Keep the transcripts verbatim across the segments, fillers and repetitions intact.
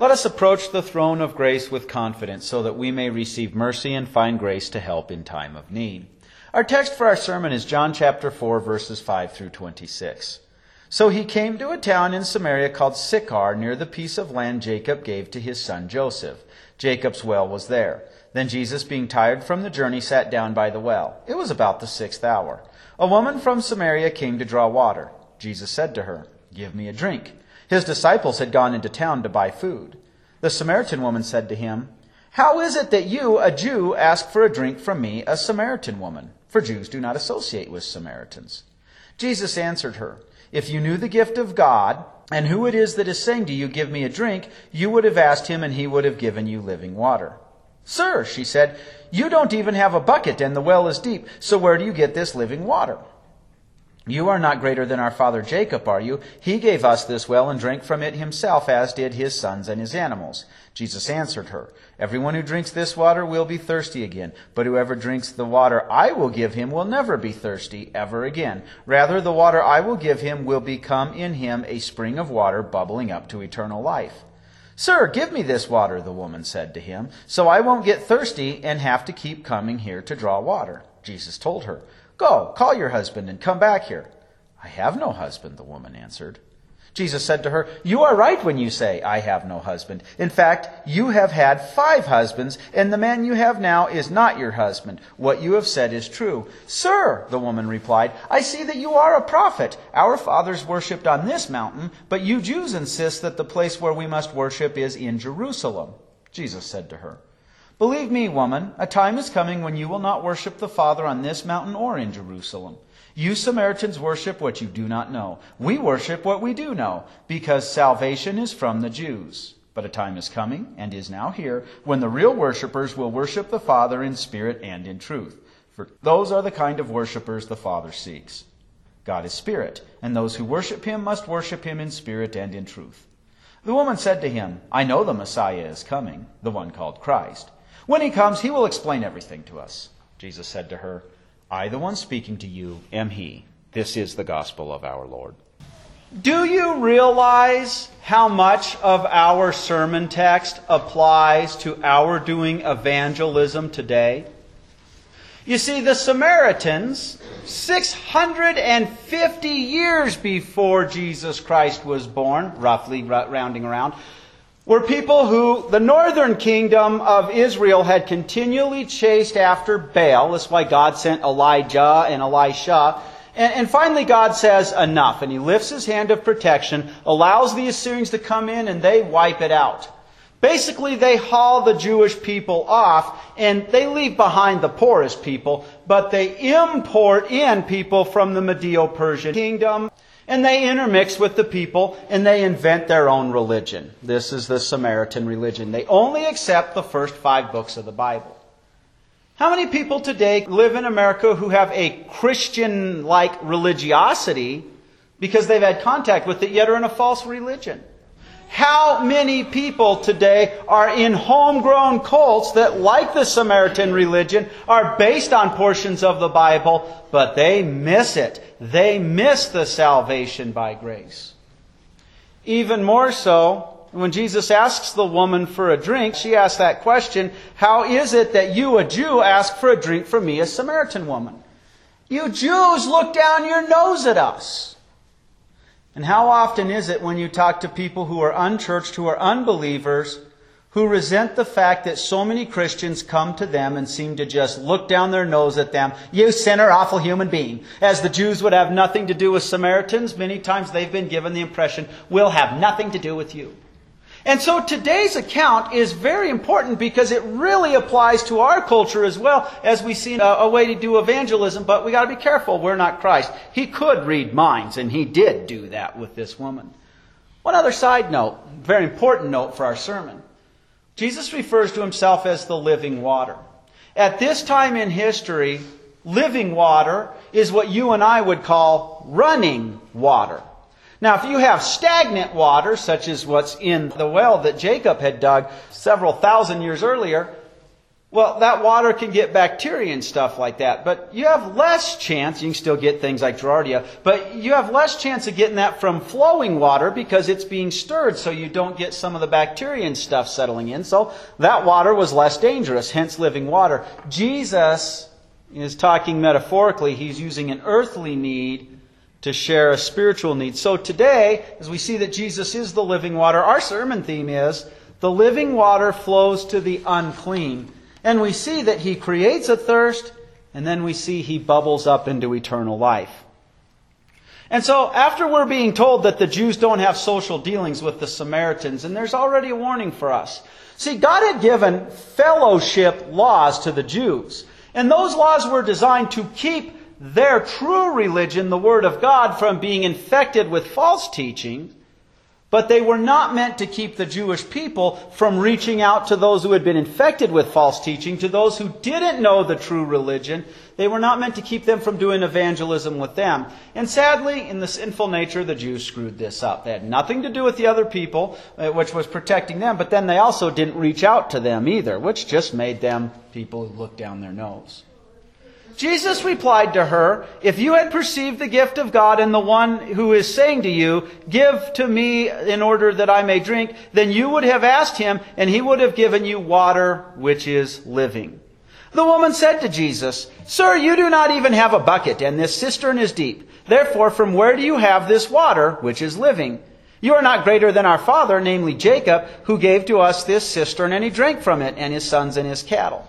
Let us approach the throne of grace with confidence so that we may receive mercy and find grace to help in time of need. Our text for our sermon is John chapter four, verses five through twenty-six. So he came to a town in Samaria called Sychar, near the piece of land Jacob gave to his son Joseph. Jacob's well was there. Then Jesus, being tired from the journey, sat down by the well. It was about the sixth hour. A woman from Samaria came to draw water. Jesus said to her, "Give me a drink." His disciples had gone into town to buy food. The Samaritan woman said to him, "How is it that you, a Jew, ask for a drink from me, a Samaritan woman? For Jews do not associate with Samaritans." Jesus answered her, "If you knew the gift of God, and who it is that is saying to you, 'Give me a drink,' you would have asked him, and he would have given you living water." "Sir," she said, "you don't even have a bucket, and the well is deep, so where do you get this living water? You are not greater than our father Jacob, are you? He gave us this well and drank from it himself, as did his sons and his animals." Jesus answered her, "Everyone who drinks this water will be thirsty again, but whoever drinks the water I will give him will never be thirsty ever again. Rather, the water I will give him will become in him a spring of water bubbling up to eternal life." "Sir, give me this water," the woman said to him, "so I won't get thirsty and have to keep coming here to draw water." Jesus told her, "Go, call your husband and come back here." "I have no husband," the woman answered. Jesus said to her, "You are right when you say, 'I have no husband.' In fact, you have had five husbands, and the man you have now is not your husband. What you have said is true." "Sir," the woman replied, "I see that you are a prophet. Our fathers worshipped on this mountain, but you Jews insist that the place where we must worship is in Jerusalem." Jesus said to her, "Believe me, woman, a time is coming when you will not worship the Father on this mountain or in Jerusalem. You Samaritans worship what you do not know. We worship what we do know, because salvation is from the Jews. But a time is coming, and is now here, when the real worshipers will worship the Father in spirit and in truth. For those are the kind of worshipers the Father seeks. God is spirit, and those who worship him must worship him in spirit and in truth." The woman said to him, "I know the Messiah is coming, the one called Christ. When he comes, he will explain everything to us." Jesus said to her, "I, the one speaking to you, am he." This is the gospel of our Lord. Do you realize how much of our sermon text applies to our doing evangelism today? You see, the Samaritans, six hundred fifty years before Jesus Christ was born, roughly rounding around, were people who the northern kingdom of Israel had continually chased after Baal. That's why God sent Elijah and Elisha. And, and finally God says, "Enough." And he lifts his hand of protection, allows the Assyrians to come in, and they wipe it out. Basically, they haul the Jewish people off, and they leave behind the poorest people, but they import in people from the Medo-Persian kingdom. And they intermix with the people, and they invent their own religion. This is the Samaritan religion. They only accept the first five books of the Bible. How many people today live in America who have a Christian-like religiosity because they've had contact with it, yet are in a false religion? How many people today are in homegrown cults that, like the Samaritan religion, are based on portions of the Bible, but they miss it? They miss the salvation by grace. Even more so, when Jesus asks the woman for a drink, she asks that question, "How is it that you, a Jew, ask for a drink from me, a Samaritan woman?" You Jews look down your nose at us. And how often is it when you talk to people who are unchurched, who are unbelievers, who resent the fact that so many Christians come to them and seem to just look down their nose at them, "You sinner, awful human being." As the Jews would have nothing to do with Samaritans, many times they've been given the impression, "We'll have nothing to do with you." And so today's account is very important because it really applies to our culture as well, as we see a, a way to do evangelism, but we got to be careful. We're not Christ. He could read minds, and he did do that with this woman. One other side note, very important note for our sermon. Jesus refers to himself as the living water. At this time in history, living water is what you and I would call running water. Now, if you have stagnant water, such as what's in the well that Jacob had dug several thousand years earlier, Well, that water can get bacteria and stuff like that, but you have less chance, you can still get things like Giardia, but you have less chance of getting that from flowing water because it's being stirred, so you don't get some of the bacteria and stuff settling in. So that water was less dangerous, hence living water. Jesus is talking metaphorically. He's using an earthly need to share a spiritual need. So today, as we see that Jesus is the living water, our sermon theme is, the living water flows to the unclean. And we see that he creates a thirst, and then we see he bubbles up into eternal life. And so after we're being told that the Jews don't have social dealings with the Samaritans, and there's already a warning for us. See, God had given fellowship laws to the Jews. And those laws were designed to keep their true religion, the Word of God, from being infected with false teaching. But they were not meant to keep the Jewish people from reaching out to those who had been infected with false teaching, to those who didn't know the true religion. They were not meant to keep them from doing evangelism with them. And sadly, in the sinful nature, the Jews screwed this up. They had nothing to do with the other people, which was protecting them, but then they also didn't reach out to them either, which just made them people who looked down their nose. Jesus replied to her, if you had perceived the gift of God and the one who is saying to you, give to me in order that I may drink, then you would have asked him and he would have given you water which is living. The woman said to Jesus, sir, you do not even have a bucket and this cistern is deep. Therefore, from where do you have this water which is living? You are not greater than our father, namely Jacob, who gave to us this cistern and he drank from it and his sons and his cattle.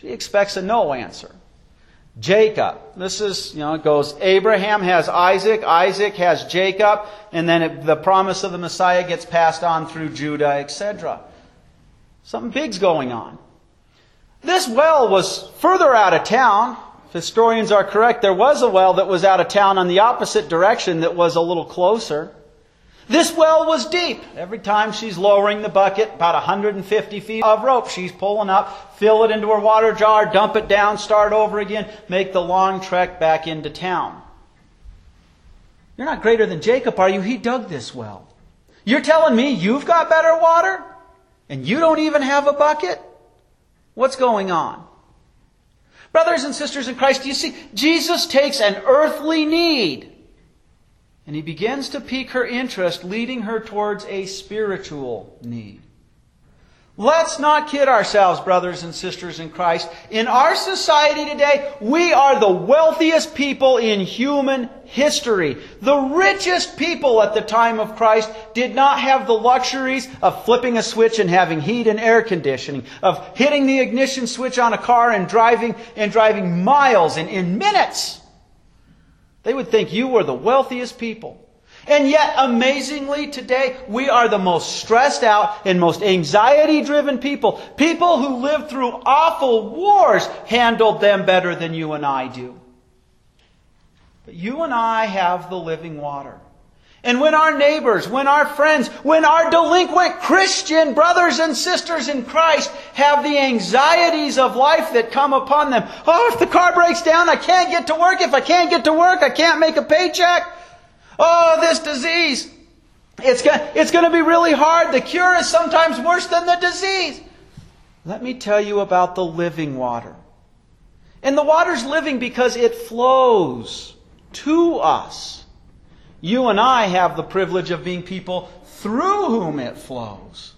She expects a no answer. Jacob. This is, you know, it goes, Abraham has Isaac, Isaac has Jacob, and then it, the promise of the Messiah gets passed on through Judah, et cetera. Something big's going on. This well was further out of town. If historians are correct, there was a well that was out of town on the opposite direction that was a little closer. This well was deep. Every time she's lowering the bucket, about one hundred fifty feet of rope, she's pulling up, fill it into her water jar, dump it down, start over again, make the long trek back into town. You're not greater than Jacob, are you? He dug this well. You're telling me you've got better water? And you don't even have a bucket? What's going on? Brothers and sisters in Christ, do you see? Jesus takes an earthly need. And he begins to pique her interest, leading her towards a spiritual need. Let's not kid ourselves, brothers and sisters in Christ. In our society today, we are the wealthiest people in human history. The richest people at the time of Christ did not have the luxuries of flipping a switch and having heat and air conditioning, of hitting the ignition switch on a car and driving and driving miles and in minutes. They would think you were the wealthiest people. And yet, amazingly, today, we are the most stressed out and most anxiety-driven people. People who lived through awful wars handled them better than you and I do. But you and I have the living water. And when our neighbors, when our friends, when our delinquent Christian brothers and sisters in Christ have the anxieties of life that come upon them. Oh, if the car breaks down, I can't get to work. If I can't get to work, I can't make a paycheck. Oh, this disease. It's gonna, it's gonna be really hard. The cure is sometimes worse than the disease. Let me tell you about the living water. And the water's living because it flows to us. You and I have the privilege of being people through whom it flows.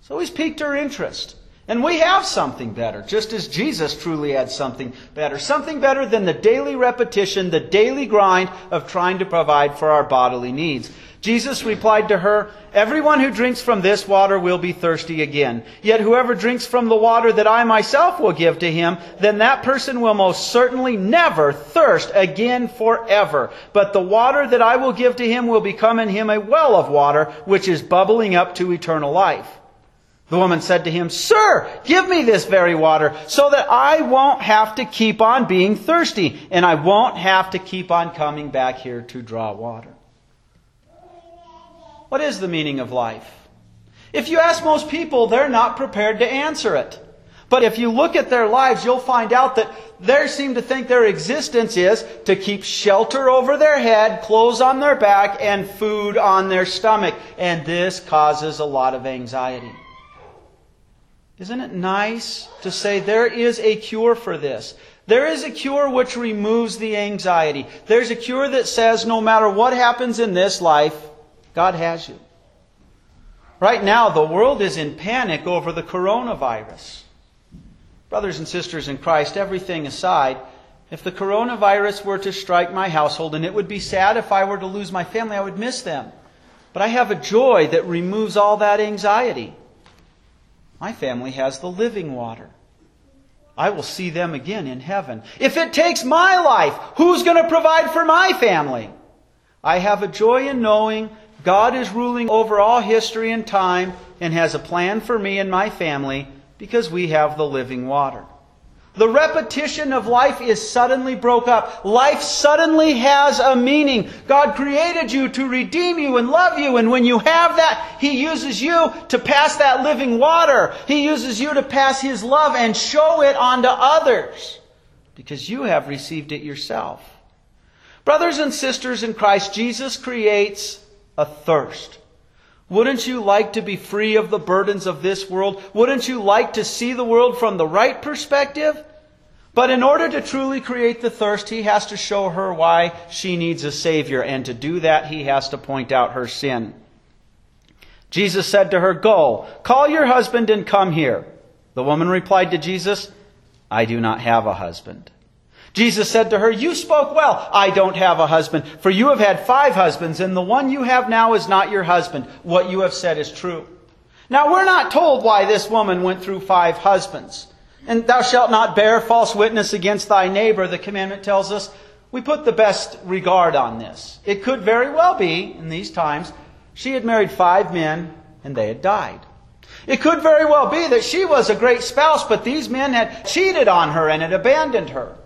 So he's piqued her interest. And we have something better, just as Jesus truly had something better. Something better than the daily repetition, the daily grind of trying to provide for our bodily needs. Jesus replied to her, everyone who drinks from this water will be thirsty again. Yet whoever drinks from the water that I myself will give to him, then that person will most certainly never thirst again forever. But the water that I will give to him will become in him a well of water, which is bubbling up to eternal life. The woman said to him, sir, give me this very water so that I won't have to keep on being thirsty and I won't have to keep on coming back here to draw water. What is the meaning of life? If you ask most people, they're not prepared to answer it. But if you look at their lives, you'll find out that they seem to think their existence is to keep shelter over their head, clothes on their back, and food on their stomach. And this causes a lot of anxiety. Isn't it nice to say there is a cure for this? There is a cure which removes the anxiety. There's a cure that says no matter what happens in this life, God has you. Right now, the world is in panic over the coronavirus. Brothers and sisters in Christ, everything aside, if the coronavirus were to strike my household, and it would be sad if I were to lose my family, I would miss them. But I have a joy that removes all that anxiety. My family has the living water. I will see them again in heaven. If it takes my life, who's going to provide for my family? I have a joy in knowing God is ruling over all history and time and has a plan for me and my family because we have the living water. The repetition of life is suddenly broke up. Life suddenly has a meaning. God created you to redeem you and love you. And when you have that, He uses you to pass that living water. He uses you to pass His love and show it onto others because you have received it yourself. Brothers and sisters in Christ, Jesus creates a thirst. Wouldn't you like to be free of the burdens of this world? Wouldn't you like to see the world from the right perspective? But in order to truly create the thirst, He has to show her why she needs a Savior. And to do that, He has to point out her sin. Jesus said to her, "Go, call your husband and come here." The woman replied to Jesus, "I do not have a husband." Jesus said to her, "You spoke well. I don't have a husband, for you have had five husbands, and the one you have now is not your husband. What you have said is true." Now, we're not told why this woman went through five husbands. And thou shalt not bear false witness against thy neighbor, the commandment tells us. We put the best regard on this. It could very well be, in these times, she had married five men and they had died. It could very well be that she was a great spouse, but these men had cheated on her and had abandoned her.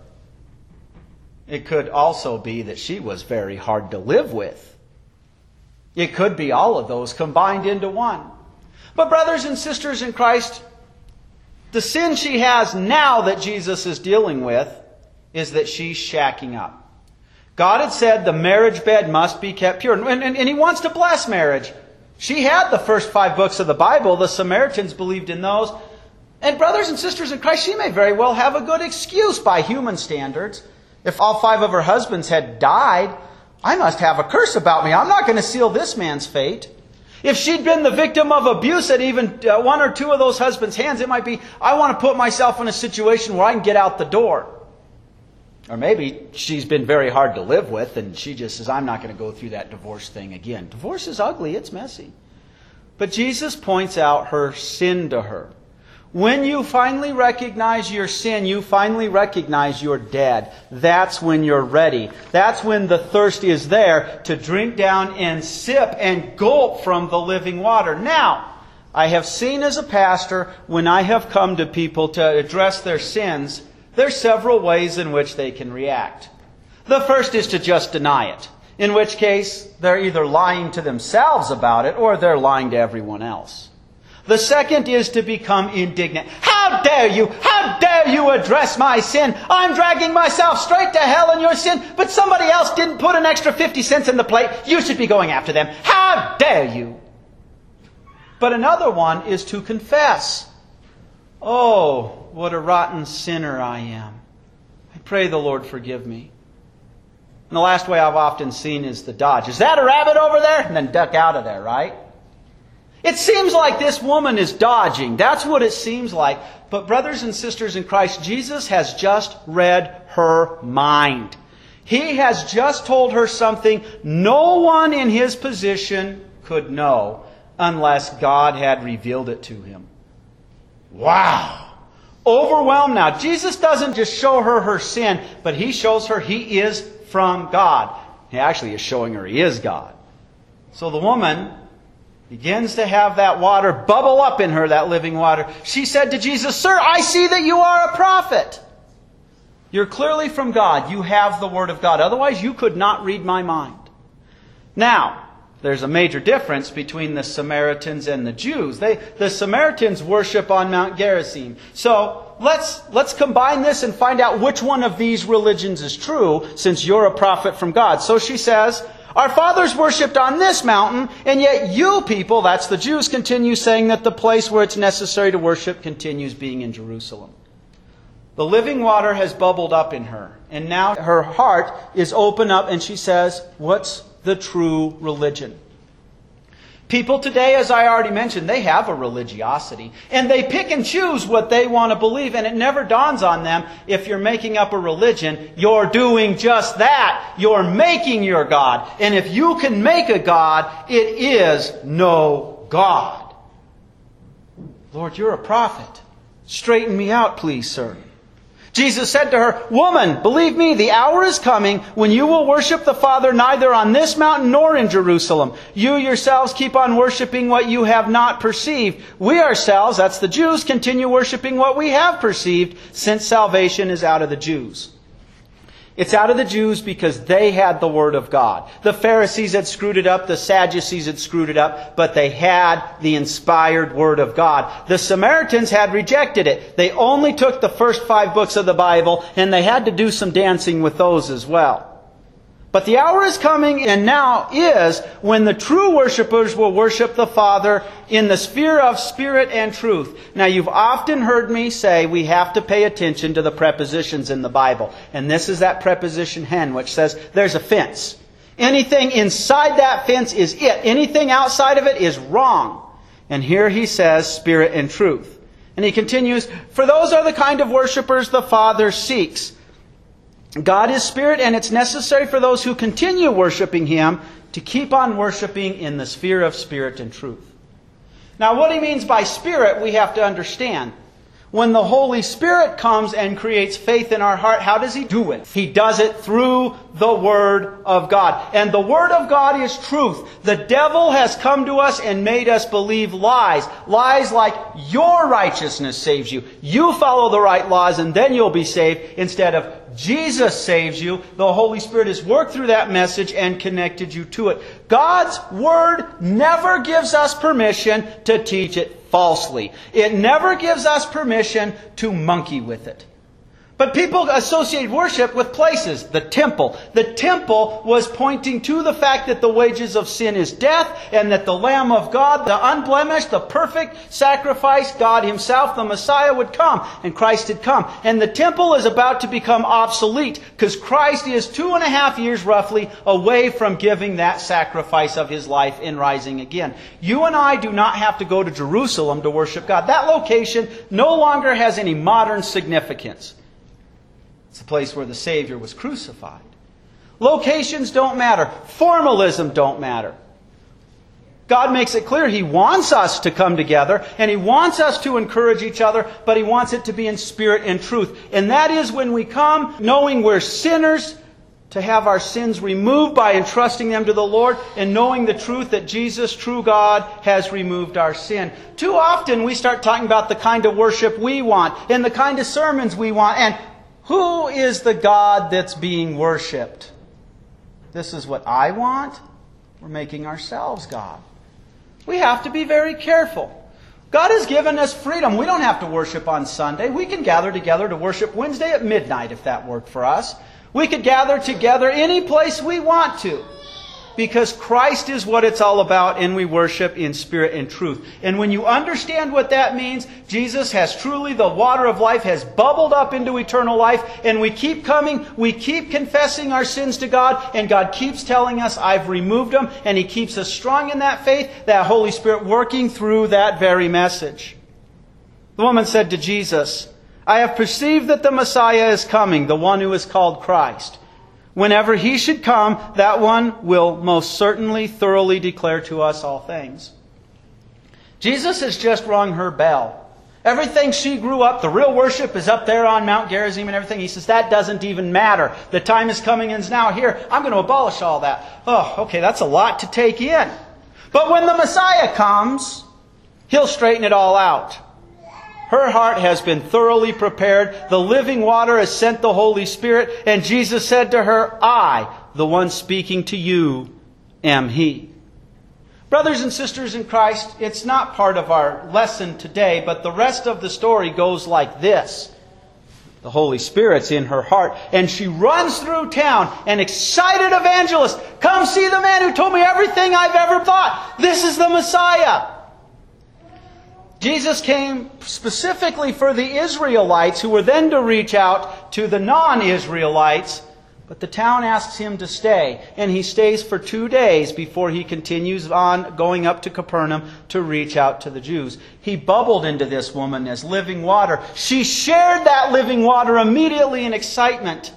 It could also be that she was very hard to live with. It could be all of those combined into one. But brothers and sisters in Christ, the sin she has now that Jesus is dealing with is that she's shacking up. God had said the marriage bed must be kept pure. And, and, and He wants to bless marriage. She had the first five books of the Bible. The Samaritans believed in those. And brothers and sisters in Christ, she may very well have a good excuse by human standards. If all five of her husbands had died, I must have a curse about me. I'm not going to seal this man's fate. If she'd been the victim of abuse at even one or two of those husbands' hands, it might be, I want to put myself in a situation where I can get out the door. Or maybe she's been very hard to live with and she just says, I'm not going to go through that divorce thing again. Divorce is ugly. It's messy. But Jesus points out her sin to her. When you finally recognize your sin, you finally recognize you're dead. That's when you're ready. That's when the thirst is there to drink down and sip and gulp from the living water. Now, I have seen as a pastor, when I have come to people to address their sins, there's several ways in which they can react. The first is to just deny it, in which case they're either lying to themselves about it or they're lying to everyone else. The second is to become indignant. How dare you? How dare you address my sin? I'm dragging myself straight to hell in your sin, but somebody else didn't put an extra fifty cents in the plate. You should be going after them. How dare you? But another one is to confess. Oh, what a rotten sinner I am. I pray the Lord forgive me. And the last way I've often seen is the dodge. Is that a rabbit over there? And then duck out of there, right? It seems like this woman is dodging. That's what it seems like. But brothers and sisters in Christ, Jesus has just read her mind. He has just told her something no one in His position could know unless God had revealed it to him. Wow! Overwhelmed now. Jesus doesn't just show her her sin, but He shows her He is from God. He actually is showing her He is God. So the woman begins to have that water bubble up in her, that living water. She said to Jesus, "Sir, I see that you are a prophet. You're clearly from God. You have the Word of God. Otherwise, you could not read my mind." Now, there's a major difference between the Samaritans and the Jews. They, the Samaritans worship on Mount Gerizim. So let's, let's combine this and find out which one of these religions is true, since you're a prophet from God. So she says, Our fathers worshipped on this mountain, and yet you people, that's the Jews, continue saying that the place where it's necessary to worship continues being in Jerusalem. The living water has bubbled up in her, and now her heart is open up, and she says, what's the true religion? People today, as I already mentioned, they have a religiosity, and they pick and choose what they want to believe, and it never dawns on them, if you're making up a religion, you're doing just that. You're making your God, and if you can make a God, it is no God. Lord, you're a prophet. Straighten me out, please, sir. Jesus said to her, woman, believe me, the hour is coming when you will worship the Father neither on this mountain nor in Jerusalem. You yourselves keep on worshiping what you have not perceived. We ourselves, that's the Jews, continue worshiping what we have perceived, since salvation is out of the Jews. It's out of the Jews because they had the Word of God. The Pharisees had screwed it up. The Sadducees had screwed it up. But they had the inspired Word of God. The Samaritans had rejected it. They only took the first five books of the Bible, and they had to do some dancing with those as well. But the hour is coming, and now is, when the true worshipers will worship the Father in the sphere of spirit and truth. Now, you've often heard me say we have to pay attention to the prepositions in the Bible. And this is that preposition hen, which says there's a fence. Anything inside that fence is it. Anything outside of it is wrong. And here he says spirit and truth. And he continues, for those are the kind of worshipers the Father seeks. God is spirit, and it's necessary for those who continue worshiping Him to keep on worshiping in the sphere of spirit and truth. Now, what He means by spirit, we have to understand. When the Holy Spirit comes and creates faith in our heart, how does He do it? He does it through the Word of God. And the Word of God is truth. The devil has come to us and made us believe lies. Lies like your righteousness saves you. You follow the right laws and then you'll be saved, instead of Jesus saves you. The Holy Spirit has worked through that message and connected you to it. God's Word never gives us permission to teach it falsely. It never gives us permission to monkey with it. But people associate worship with places. The temple. The temple was pointing to the fact that the wages of sin is death, and that the Lamb of God, the unblemished, the perfect sacrifice, God Himself, the Messiah, would come. And Christ had come. And the temple is about to become obsolete, because Christ is two and a half years roughly away from giving that sacrifice of His life and rising again. You and I do not have to go to Jerusalem to worship God. That location no longer has any modern significance. It's the place where the Savior was crucified. Locations don't matter. Formalism don't matter. God makes it clear He wants us to come together, and He wants us to encourage each other, but He wants it to be in spirit and truth. And that is when we come, knowing we're sinners, to have our sins removed by entrusting them to the Lord, and knowing the truth that Jesus, true God, has removed our sin. Too often we start talking about the kind of worship we want, and the kind of sermons we want, and who is the God that's being worshipped? This is what I want. We're making ourselves God. We have to be very careful. God has given us freedom. We don't have to worship on Sunday. We can gather together to worship Wednesday at midnight if that worked for us. We could gather together any place we want to, because Christ is what it's all about, and we worship in spirit and truth. And when you understand what that means, Jesus has truly, the water of life has bubbled up into eternal life, and we keep coming, we keep confessing our sins to God, and God keeps telling us, I've removed them, and He keeps us strong in that faith, that Holy Spirit working through that very message. The woman said to Jesus, I have perceived that the Messiah is coming, the one who is called Christ. Whenever He should come, that one will most certainly thoroughly declare to us all things. Jesus has just rung her bell. Everything she grew up, the real worship is up there on Mount Gerizim and everything. He says, that doesn't even matter. The time is coming and is now here. I'm going to abolish all that. Oh, okay, that's a lot to take in. But when the Messiah comes, He'll straighten it all out. Her heart has been thoroughly prepared. The living water has sent the Holy Spirit. And Jesus said to her, I, the one speaking to you, am He. Brothers and sisters in Christ, it's not part of our lesson today, but the rest of the story goes like this. The Holy Spirit's in her heart, and she runs through town, an excited evangelist. Come see the man who told me everything I've ever thought. This is the Messiah. Jesus came specifically for the Israelites, who were then to reach out to the non-Israelites. But the town asks him to stay, and he stays for two days before he continues on going up to Capernaum to reach out to the Jews. He bubbled into this woman as living water. She shared that living water immediately in excitement.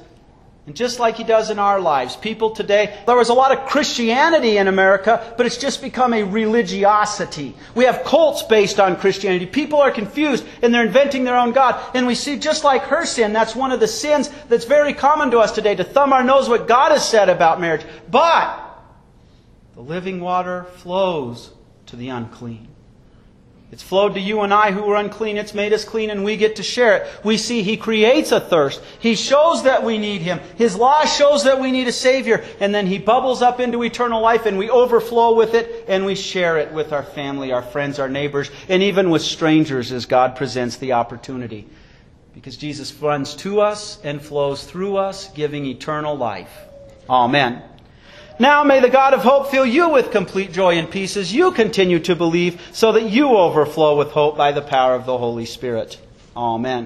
And just like he does in our lives, people today, there was a lot of Christianity in America, but it's just become a religiosity. We have cults based on Christianity. People are confused, and they're inventing their own God. And we see, just like her sin, that's one of the sins that's very common to us today, to thumb our nose what God has said about marriage. But the living water flows to the unclean. It's flowed to you and I who are unclean. It's made us clean, and we get to share it. We see He creates a thirst. He shows that we need Him. His law shows that we need a Savior. And then He bubbles up into eternal life, and we overflow with it, and we share it with our family, our friends, our neighbors, and even with strangers as God presents the opportunity. Because Jesus runs to us and flows through us, giving eternal life. Amen. Now may the God of hope fill you with complete joy and peace as you continue to believe, so that you overflow with hope by the power of the Holy Spirit. Amen.